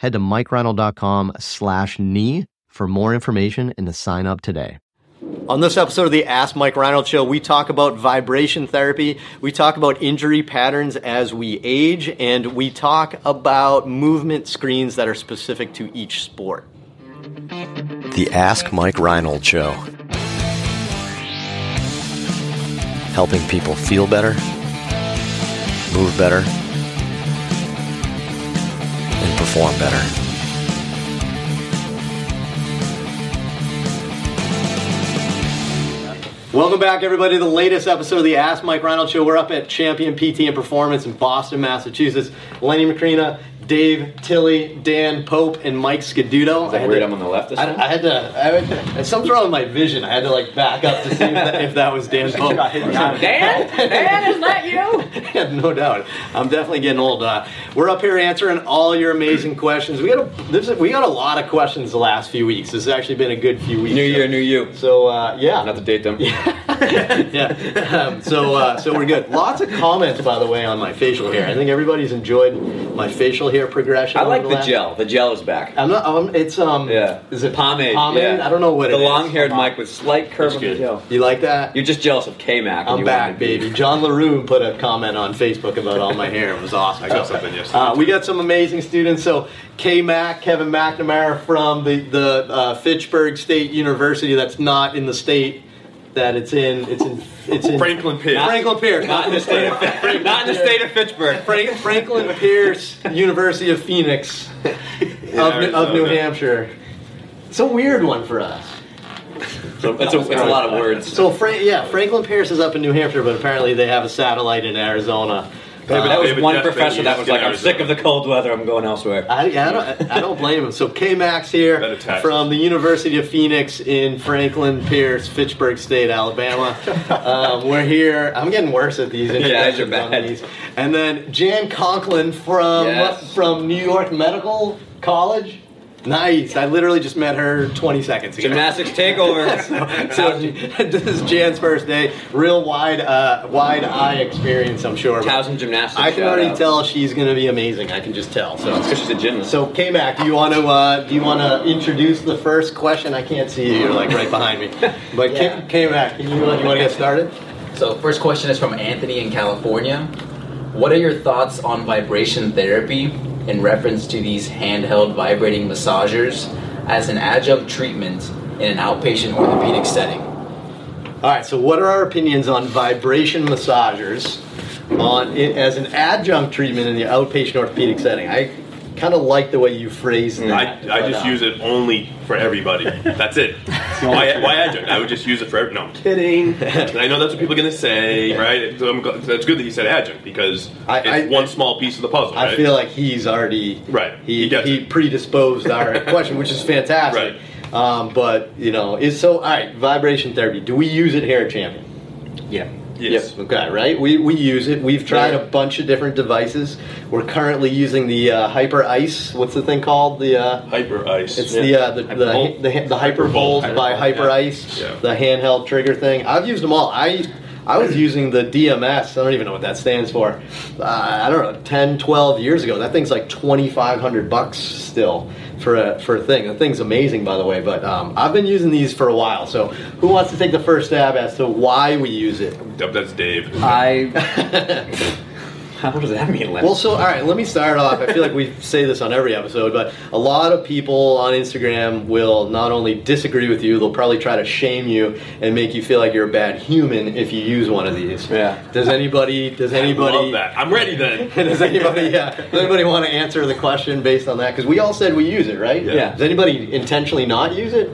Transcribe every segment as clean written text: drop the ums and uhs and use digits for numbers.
Head to MikeReinold.com/knee for more information and to sign up today. On this episode of the Ask Mike Reinold Show, we talk about vibration therapy, we talk about injury patterns as we age, and we talk about movement screens that are specific to each sport. The Ask Mike Reinold Show. Helping people feel better, move better, and perform better. Welcome back, everybody, to the latest episode of the Ask Mike Reinold Show. We're up at Champion PT and Performance in Boston, Massachusetts. Lenny Macrina, Dave Tilly, Dan Pope, and Mike Scaduto. Is that weird? I'm on the left this time? I had to something wrong with my vision. I had to like back up to see if that was Dan Pope. Dan? Dan, is that you? Yeah, no doubt. I'm definitely getting old. We're up here answering all your amazing questions. We got a lot of questions the last few weeks. This has actually been a good few weeks. New year, new you. So yeah. Not to date them. Yeah. So we're good. Lots of comments, by the way, on my facial hair. I think everybody's enjoyed my facial hair progression. I like the gel. The gel is back. I'm not. It's Yeah. Is it pomade? Pomade. Yeah. I don't know what it is. The long-haired Mike with slight curve of the gel. You like that? You're just jealous of K-Mac. I'm back, baby. John LaRue put a comment on Facebook about all my hair. It was awesome. I got something yesterday. We got some amazing students. So K-Mac, Kevin McNamara from the Fitchburg State University. That's not in the state that it's in. It's in Franklin Pierce. Not in the state of Fitchburg. Franklin Pierce University of Phoenix of New Hampshire. It's a weird one for us. It's a lot of words. So Franklin Pierce is up in New Hampshire, but apparently they have a satellite in Arizona. That was one professor that was like, I'm sick of the cold weather, I'm going elsewhere. I don't blame him. So K-Max here from the University of Phoenix in Franklin Pierce, Fitchburg State, Alabama. We're here. I'm getting worse at these introductions on these. And then Jan Conklin from New York Medical College. Nice. I literally just met her 20 seconds ago. Gymnastics takeover. So this is Jan's first day. Real wide eye experience, I'm sure. Towson gymnastics. I can already tell she's going to be amazing. I can just tell. So because she's a gymnast. So K-Mac, do you want to introduce the first question? I can't see you. You're like right behind me. But yeah. K-Mac, you want to get started? So first question is from Anthony in California. What are your thoughts on vibration therapy in reference to these handheld vibrating massagers as an adjunct treatment in an outpatient orthopedic setting? All right, so what are our opinions on vibration massagers as an adjunct treatment in the outpatient orthopedic setting? I kind of like the way you phrased that. I just use it only for everybody. That's it. Why adjunct? I would just use it for everybody. No, I'm kidding. I know that's what people are going to say, right? So it's good that he said adjunct because it's one small piece of the puzzle, right? I feel like he's already... Right. He predisposed our question, which is fantastic. Right. All right, vibration therapy. Do we use it here at Champion? Yeah. Yes. Yep. Okay, right? We use it. We've tried a bunch of different devices. We're currently using the Hyper Ice. What's the thing called? The Hyper Ice. It's the Hypervolt by Hyper Ice. Yeah. The handheld trigger thing. I've used them all. I was using the DMS, I don't even know what that stands for, 10, 12 years ago. That thing's like $2,500 still for a thing. The thing's amazing, by the way, but I've been using these for a while. So who wants to take the first stab as to why we use it? That's Dave. What does that mean, Len? Well, so, all right, let me start off. I feel like we say this on every episode, but a lot of people on Instagram will not only disagree with you, they'll probably try to shame you and make you feel like you're a bad human if you use one of these. Yeah. Does anybody... I love that. I'm ready then. Does anybody want to answer the question based on that? Because we all said we use it, right? Yeah. Does anybody intentionally not use it?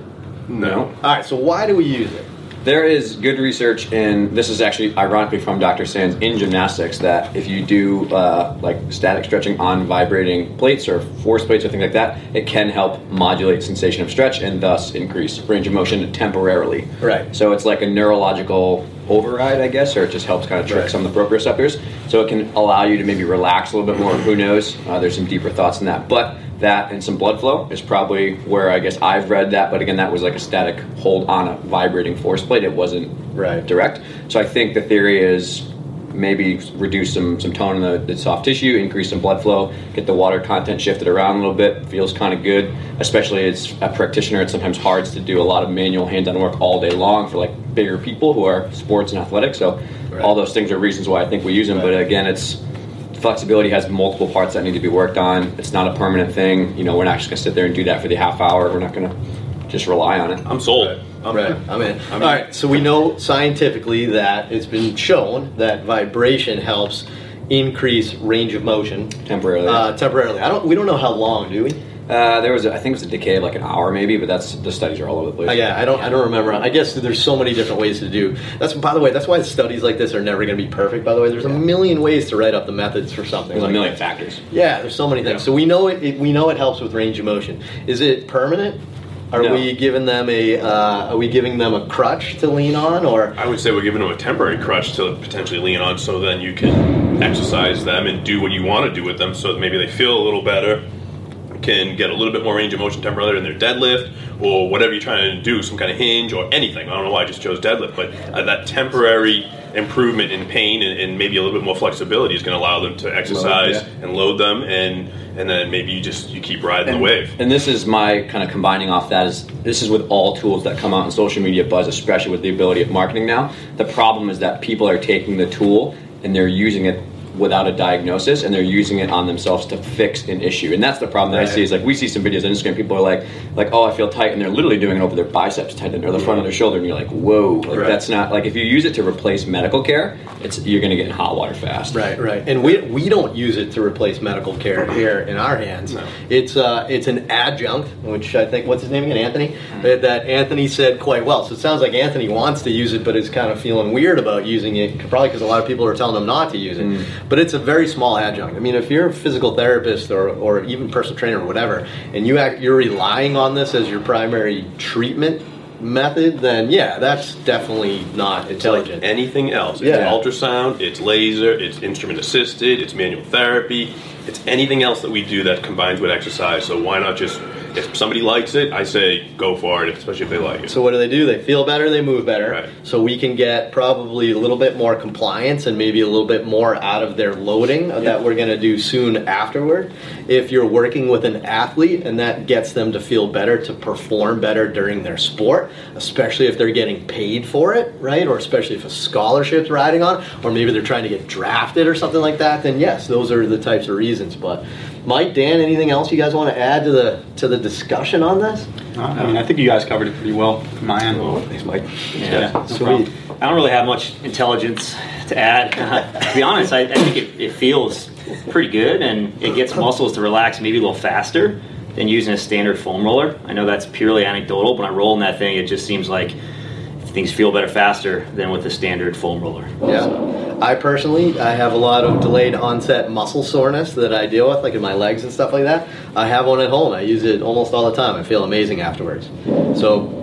No. All right, so why do we use it? There is good research in, this is actually ironically from Dr. Sands, in gymnastics, that if you do like static stretching on vibrating plates or force plates or things like that, it can help modulate sensation of stretch and thus increase range of motion temporarily. Right. So it's like a neurological override, I guess, or it just helps kind of trick some of the proprioceptors. So it can allow you to maybe relax a little bit more, who knows. There's some deeper thoughts in that. But that and some blood flow is probably where I guess I've read that, but again, that was like a static hold on a vibrating force plate. It wasn't direct. So I think the theory is maybe reduce some tone in the soft tissue, increase some blood flow, get the water content shifted around a little bit, feels kind of good. Especially as a practitioner, it's sometimes hard to do a lot of manual hands-on work all day long for like bigger people who are sports and athletic. So all those things are reasons why I think we use them. But again, it's flexibility has multiple parts that need to be worked on. It's not a permanent thing. You know, we're not just going to sit there and do that for the half hour. We're not going to just rely on it. I'm sold. I'm in. All right. So we know scientifically that it's been shown that vibration helps increase range of motion temporarily. We don't know how long, do we? There was, I think, it was a decay of like an hour, maybe, but that's the studies are all over the place. I don't remember. I guess there's so many different ways to do. That's, by the way, that's why studies like this are never going to be perfect. By the way, there's a million ways to write up the methods for something. There's like a million factors. Yeah, there's so many things. So we know it helps with range of motion. Is it permanent? Are we giving them a crutch to lean on, or I would say we're giving them a temporary crutch to potentially lean on, so then you can exercise them and do what you want to do with them, so that maybe they feel a little better, can get a little bit more range of motion temporarily in their deadlift or whatever you're trying to do, some kind of hinge or anything. I don't know why I just chose deadlift, but that temporary improvement in pain and maybe a little bit more flexibility is going to allow them to exercise and load them, and then maybe you keep riding the wave. And this is my kind of combining off that is, this is with all tools that come out in social media buzz, especially with the ability of marketing now. The problem is that people are taking the tool and they're using it without a diagnosis, and they're using it on themselves to fix an issue. And that's the problem that I see, is like we see some videos on Instagram, people are like, oh, I feel tight, and they're literally doing it over their biceps tendon or the front of their shoulder, and you're like, whoa, like that's not, like if you use it to replace medical care, you're gonna get in hot water fast. Right. And we don't use it to replace medical care here in our hands. No. It's an adjunct, which I think, what's his name again, Anthony? That Anthony said quite well. So it sounds like Anthony wants to use it, but is kind of feeling weird about using it, probably because a lot of people are telling him not to use it. But it's a very small adjunct. I mean, if you're a physical therapist or even personal trainer or whatever, and you're relying on this as your primary treatment method, then that's definitely not intelligent. Like anything else. It's ultrasound, it's laser, it's instrument assisted, it's manual therapy, it's anything else that we do that combines with exercise. So why not just, if somebody likes it, I say go for it, especially if they like it. So what do? They feel better, they move better. Right. So we can get probably a little bit more compliance and maybe a little bit more out of their loading that we're going to do soon afterward. If you're working with an athlete and that gets them to feel better, to perform better during their sport, especially if they're getting paid for it, right? Or especially if a scholarship's riding on it, or maybe they're trying to get drafted or something like that, then yes, those are the types of reasons. But Mike, Dan, anything else you guys want to add to the discussion on this? I mean, I think you guys covered it pretty well from my end. Oh, thanks, Mike. Yeah, no sweet. Problem. I don't really have much intelligence to add. To be honest, I think it feels pretty good, and it gets muscles to relax maybe a little faster than using a standard foam roller. I know that's purely anecdotal, but when I roll in that thing, it just seems like things feel better faster than with the standard foam roller. Yeah. I have a lot of delayed onset muscle soreness that I deal with, like in my legs and stuff like that. I have one at home. I use it almost all the time. I feel amazing afterwards. So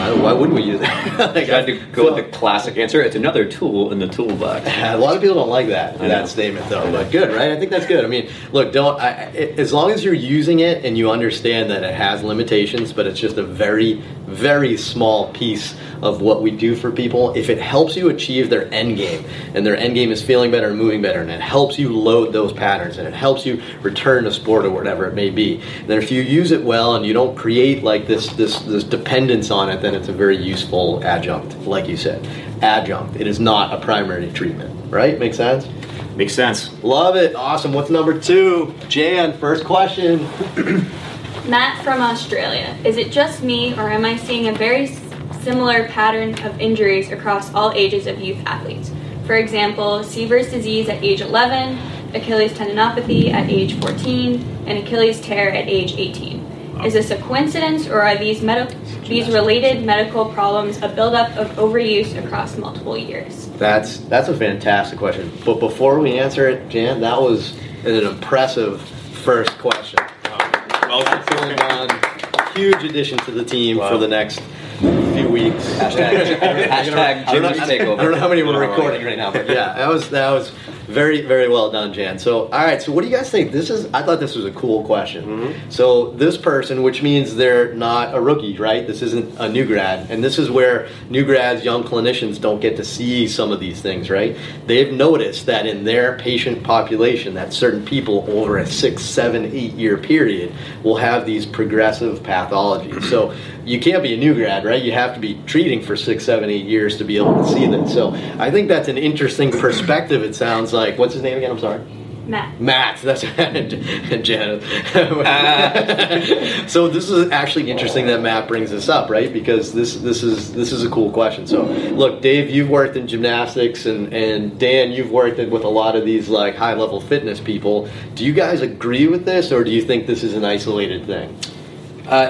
why wouldn't we use it? Like, I had to go with the classic answer. It's another tool in the toolbox. A lot of people don't like that statement, though. But good, right? I think that's good. I mean, look, as long as you're using it and you understand that it has limitations, but it's just a very, very small piece of what we do for people. If it helps you achieve their end game, and their end game is feeling better and moving better, and it helps you load those patterns, and it helps you return to sport or whatever it may be, then if you use it well and you don't create like this dependence on it, then it's a very useful adjunct, like you said. Adjunct. It is not a primary treatment, right? Make sense? Makes sense. Love it. Awesome. What's number 2? Jan, first question. Matt from Australia. Is it just me, or am I seeing a very similar pattern of injuries across all ages of youth athletes? For example, Seaver's disease at age 11, Achilles tendinopathy at age 14, and Achilles tear at age 18. Is this a coincidence, or are these related medical problems a buildup of overuse across multiple years? That's a fantastic question. But before we answer it, Jan, that was an impressive first question. Wow. Well done. Huge addition to the team for the next few weeks. Hashtag Jim's takeover. I don't know how many we're recording right now, but yeah, that was very, very well done, Jan. So, all right, so what do you guys think? I thought this was a cool question. Mm-hmm. So this person, which means they're not a rookie, right? This isn't a new grad. And this is where new grads, young clinicians don't get to see some of these things, right? They've noticed that in their patient population, that certain people over a 6, 7, 8 year period will have these progressive pathologies. So you can't be a new grad, right? You have to be treating for 6, 7, 8 years to be able to see that. So I think that's an interesting perspective, it sounds like. Like, what's his name again? I'm sorry. Matt. That's Janet. So this is actually interesting that Matt brings this up, right? Because this is a cool question. So look, Dave, you've worked in gymnastics, and Dan, you've worked with a lot of these like high level fitness people. Do you guys agree with this, or do you think this is an isolated thing?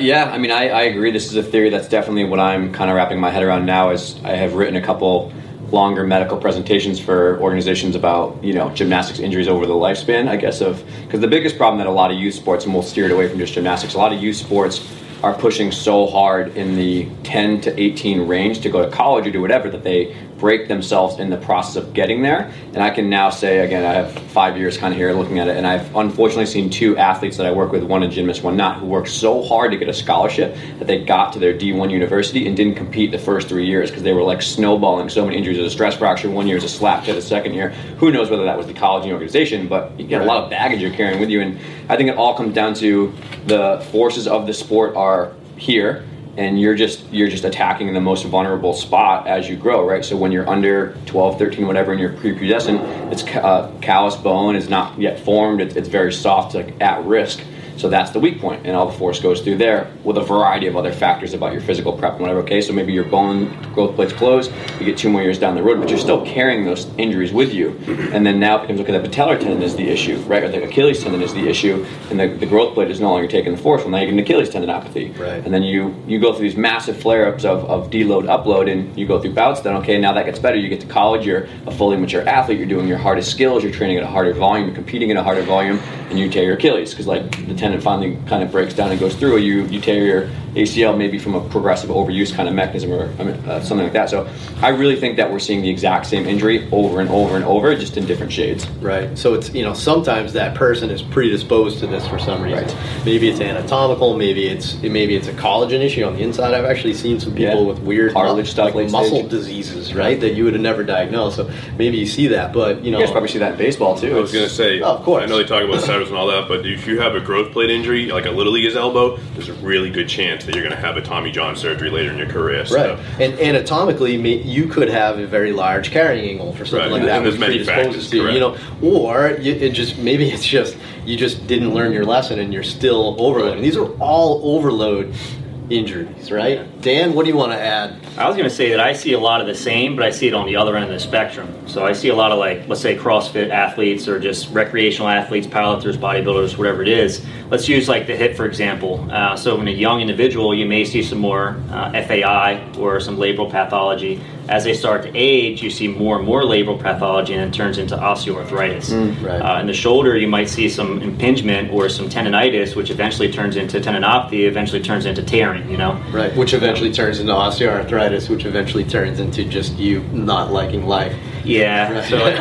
Yeah, I mean, I agree. This is a theory that's definitely what I'm kind of wrapping my head around now. Is I have written a couple longer medical presentations for organizations about, you know, gymnastics injuries over the lifespan, I guess, of, because the biggest problem that a lot of youth sports, and we'll steer it away from just gymnastics, a lot of youth sports are pushing so hard in the 10 to 18 range to go to college or do whatever that they break themselves in the process of getting there. And I can now say, again, I have 5 years kind of here looking at it, and I've unfortunately seen two athletes that I work with, one a gymnast, one not, who worked so hard to get a scholarship that they got to their D1 university and didn't compete the first 3 years because they were like snowballing so many injuries. It was a stress fracture 1 year, it was a slap to the second year. Who knows whether that was the college and organization, but you get a lot of baggage you're carrying with you. And I think it all comes down to the forces of the sport are here, and you're just attacking the most vulnerable spot as you grow, right? So when you're under 12, 13, whatever, and you're prepubescent, it's callous bone, it's not yet formed, it's very soft, like at risk. So that's the weak point, and all the force goes through there with a variety of other factors about your physical prep and whatever. Okay, so maybe your bone growth plate's closed, you get 2 more years down the road, but you're still carrying those injuries with you. And then now it becomes, okay, the patellar tendon is the issue, right? Or the Achilles tendon is the issue, and the growth plate is no longer taking the force. Well, now you get an Achilles tendinopathy. Right. And then you go through these massive flare-ups of deload, upload, and you go through bouts. Then, okay, now that gets better. You get to college, you're a fully mature athlete, you're doing your hardest skills, you're training at a harder volume, you're competing at a harder volume, and you tear your Achilles because, like, the tendon and finally kind of breaks down and goes through, or you tear your ACL maybe from a progressive overuse kind of mechanism, or I mean, something like that. So I really think that we're seeing the exact same injury over and over and over, just in different shades. Right. So it's, you know, sometimes that person is predisposed to this for some reason. Right. Maybe it's anatomical, maybe it's a collagen issue on the inside. I've actually seen some people with weird cartilage stuff, like muscle diseases, right, that you would have never diagnosed. So maybe you see that, but you know, you guys probably see that in baseball too. I was going to say, of course, I know they talk about cytosol and all that, but if you have a growth plate injury, like a little leaguer's elbow, there's a really good chance that you're going to have a Tommy John surgery later in your career. So. Right. And anatomically, you could have a very large carrying angle for something like that. And there's many factors, you know, or you just didn't learn your lesson and you're still overloading. Right. These are all overload injuries, right? Yeah. Dan, what do you want to add? I was going to say that I see a lot of the same, but I see it on the other end of the spectrum. So I see a lot of, like, let's say CrossFit athletes or just recreational athletes, powerlifters, bodybuilders, whatever it is. Let's use, like, the hip, for example. So in a young individual, you may see some more FAI or some labral pathology. As they start to age, you see more and more labral pathology, and it turns into osteoarthritis. Right. In the shoulder, you might see some impingement or some tendonitis, which eventually turns into tendinopathy, eventually turns into tearing, you know? Right, which eventually turns into osteoarthritis, which eventually turns into just you not liking life. Yeah, right. So I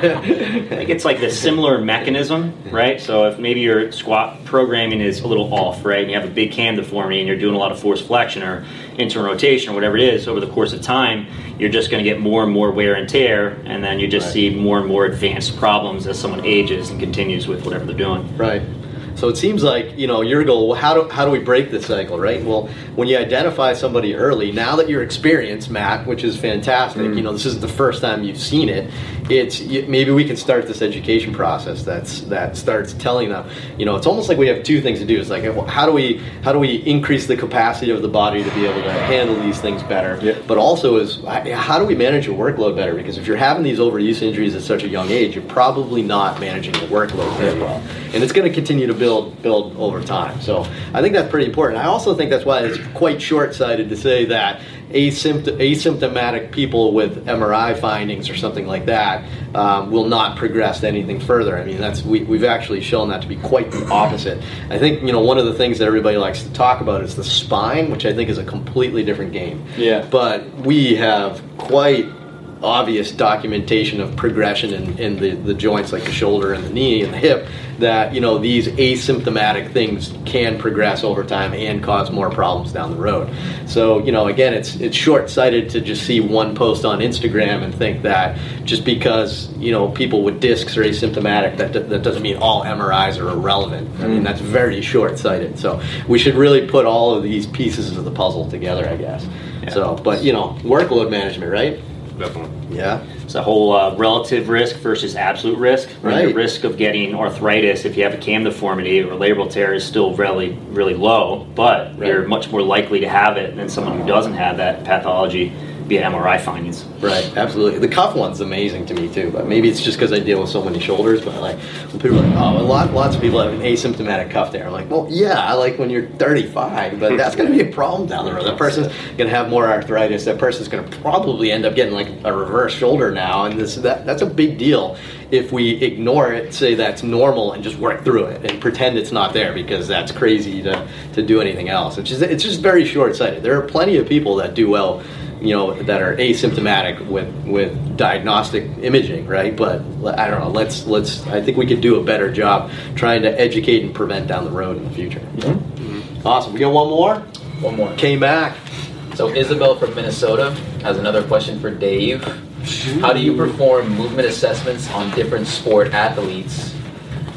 think it's like the similar mechanism, right? So if maybe your squat programming is a little off, right, and you have a big cam deformity and you're doing a lot of forced flexion or internal rotation or whatever it is, over the course of time, you're just going to get more and more wear and tear, and then you just see more and more advanced problems as someone ages and continues with whatever they're doing. Right. So it seems like, you know, your goal, how do we break this cycle, right? Well, when you identify somebody early, now that you're experienced, Matt, which is fantastic, you know, this isn't the first time you've seen it, it's maybe we can start this education process that starts telling them, you know, it's almost like we have two things to do. It's like, how do we increase the capacity of the body to be able to handle these things better? Yeah. But also is how do we manage your workload better? Because if you're having these overuse injuries at such a young age, you're probably not managing the workload very well, and it's going to continue to build over time. So I think that's pretty important. I also think that's why it's quite short-sighted to say that asymptomatic people with MRI findings or something like that will not progress to anything further. I mean, we've actually shown that to be quite the opposite. I think, you know, one of the things that everybody likes to talk about is the spine, which I think is a completely different game. Yeah. But we have quite obvious documentation of progression in the joints, like the shoulder and the knee and the hip, that, you know, these asymptomatic things can progress over time and cause more problems down the road. So, you know, again, it's short-sighted to just see one post on Instagram and think that just because, you know, people with discs are asymptomatic, that doesn't mean all MRIs are irrelevant. I mean, that's very short-sighted. So we should really put all of these pieces of the puzzle together, I guess. Yeah. So, but, you know, workload management, right? Definitely. Yeah. It's a whole relative risk versus absolute risk. Right. The risk of getting arthritis if you have a cam deformity or labral tear is still really, really low, but you're much more likely to have it than someone who doesn't have that pathology via MRI findings. Right, absolutely. The cuff one's amazing to me too, but maybe it's just because I deal with so many shoulders, but like, when people are like, oh, lots of people have an asymptomatic cuff tear. I'm like, well, yeah, I like when you're 35, but that's going to be a problem down the road. That person's going to have more arthritis. That person's going to probably end up getting like a reverse shoulder now, and that's a big deal. If we ignore it, say that's normal, and just work through it and pretend it's not there, because that's crazy to do anything else. It's just very short-sighted. There are plenty of people that do well, you know, that are asymptomatic with diagnostic imaging, right? But I don't know, let's I think we could do a better job trying to educate and prevent down the road in the future. Mm-hmm. Awesome. We got one more came back. So Isabel from Minnesota has another question for Dave. How do you perform movement assessments on different sport athletes?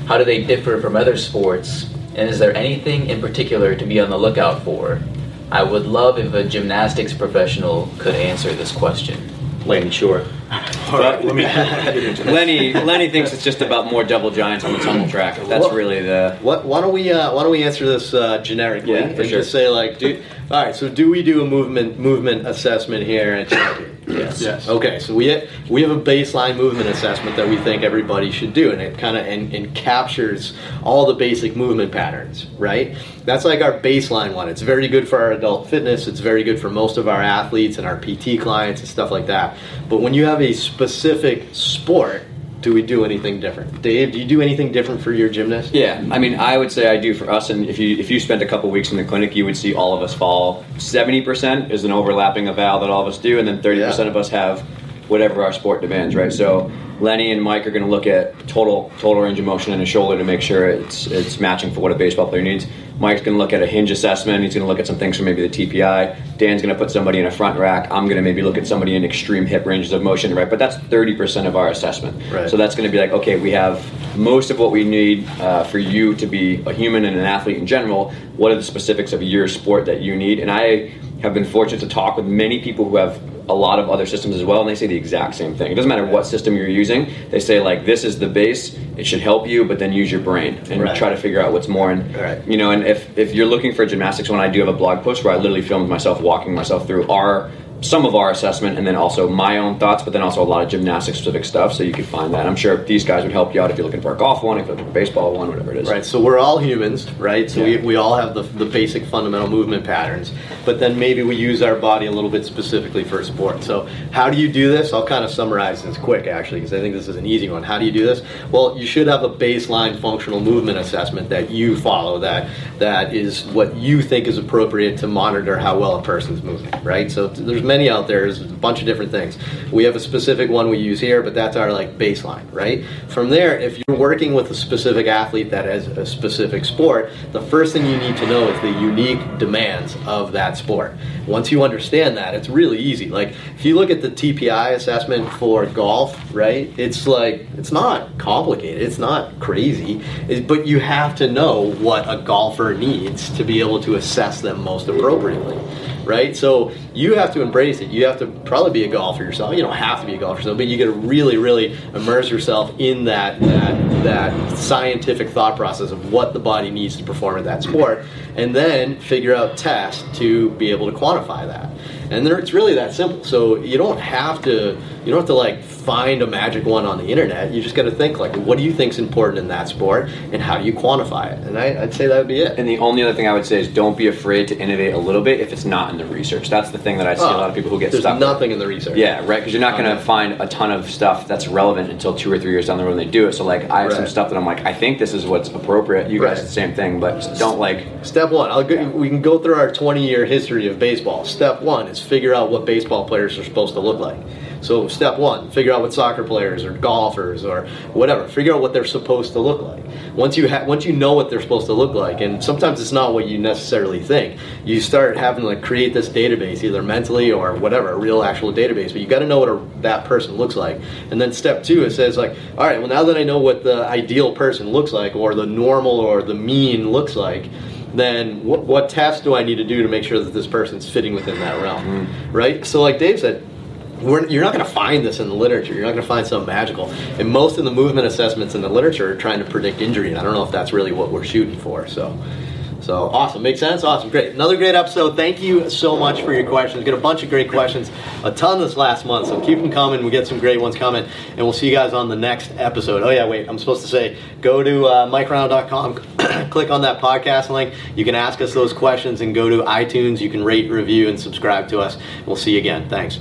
How do they differ from other sports? And is there anything in particular to be on the lookout for? I would love if a gymnastics professional could answer this question. Lenny, sure. All right, Lenny thinks it's just about more double giants on the tumble track. That's really the. Why don't we answer this generically? Yeah, for sure. Just say like, all right. So do we do a movement assessment here at Champion? Yes. Okay. So we have a baseline movement assessment that we think everybody should do, and it kind of and captures all the basic movement patterns, right? That's like our baseline one. It's very good for our adult fitness. It's very good for most of our athletes and our PT clients and stuff like that. But when you have a specific sport, do we do anything different? Dave, do you do anything different for your gymnast? Yeah, I mean, I would say I do for us, and if you spent a couple weeks in the clinic, you would see all of us fall. 70% is an overlapping eval that all of us do, and then 30% of us have whatever our sport demands, right? So Lenny and Mike are going to look at total range of motion in a shoulder to make sure it's matching for what a baseball player needs. Mike's going to look at a hinge assessment. He's going to look at some things from maybe the TPI. Dan's going to put somebody in a front rack. I'm going to maybe look at somebody in extreme hip ranges of motion, right? But that's 30% of our assessment. Right. So that's going to be like, okay, we have most of what we need for you to be a human and an athlete in general. What are the specifics of your sport that you need? And I have been fortunate to talk with many people who have a lot of other systems as well, and they say the exact same thing. It doesn't matter what system you're using. They say, like, this is the base, it should help you, but then use your brain and try to figure out what's more. And you know, and if you're looking for a gymnastics one, I do have a blog post where I literally filmed myself walking myself through some of our assessment, and then also my own thoughts, but then also a lot of gymnastics specific stuff, so you can find that. I'm sure these guys would help you out if you're looking for a golf one, if you're looking for a baseball one, whatever it is. Right, so we're all humans, right? So we all have the basic fundamental movement patterns, but then maybe we use our body a little bit specifically for a sport. So how do you do this? I'll kind of summarize this quick, actually, because I think this is an easy one. How do you do this? Well, you should have a baseline functional movement assessment that you follow, that is what you think is appropriate to monitor how well a person's moving, right? So there's many out there, is a bunch of different things. We have a specific one we use here, but that's our like baseline, right? From there, if you're working with a specific athlete that has a specific sport, the first thing you need to know is the unique demands of that sport. Once you understand that, it's really easy. Like if you look at the TPI assessment for golf, right? It's like, it's not complicated, it's not crazy, but you have to know what a golfer customer needs to be able to assess them most appropriately, right? So you have to embrace it. You have to probably be a golfer yourself. You don't have to be a golfer yourself, but you got to really, really immerse yourself in that scientific thought process of what the body needs to perform at that sport, and then figure out tests to be able to quantify that. And there, it's really that simple. So you don't have to like find a magic one on the internet. You just got to think like, what do you think's important in that sport, and how do you quantify it? And I'd say that would be it. And the only other thing I would say is don't be afraid to innovate a little bit if it's not in the research. That's the thing that I see a lot of people who get stuck. There's nothing in the research. Yeah, right. Because you're not going to find a ton of stuff that's relevant until 2 or 3 years down the road when they do it. So like I have some stuff that I'm like, I think this is what's appropriate. You guys, the same thing, but just don't like. Step one. We can go through our 20-year history of baseball. Step one is figure out what baseball players are supposed to look like. So step one, figure out what soccer players or golfers or whatever, figure out what they're supposed to look like. Once you know what they're supposed to look like, and sometimes it's not what you necessarily think, you start having to like create this database, either mentally or whatever, a real actual database, but you got to know what that person looks like. And then step two, it says like, all right, well now that I know what the ideal person looks like, or the normal or the mean looks like, then what tasks do I need to do to make sure that this person's fitting within that realm, right? So like Dave said, you're not going to find this in the literature. You're not going to find something magical. And most of the movement assessments in the literature are trying to predict injury, and I don't know if that's really what we're shooting for. So awesome. Makes sense? Awesome. Great. Another great episode. Thank you so much for your questions. We got a bunch of great questions, a ton this last month, so keep them coming. We get some great ones coming, and we'll see you guys on the next episode. Oh, yeah, wait. I'm supposed to say go to MikeReinold.com, click on that podcast link. You can ask us those questions, and go to iTunes. You can rate, review, and subscribe to us. We'll see you again. Thanks.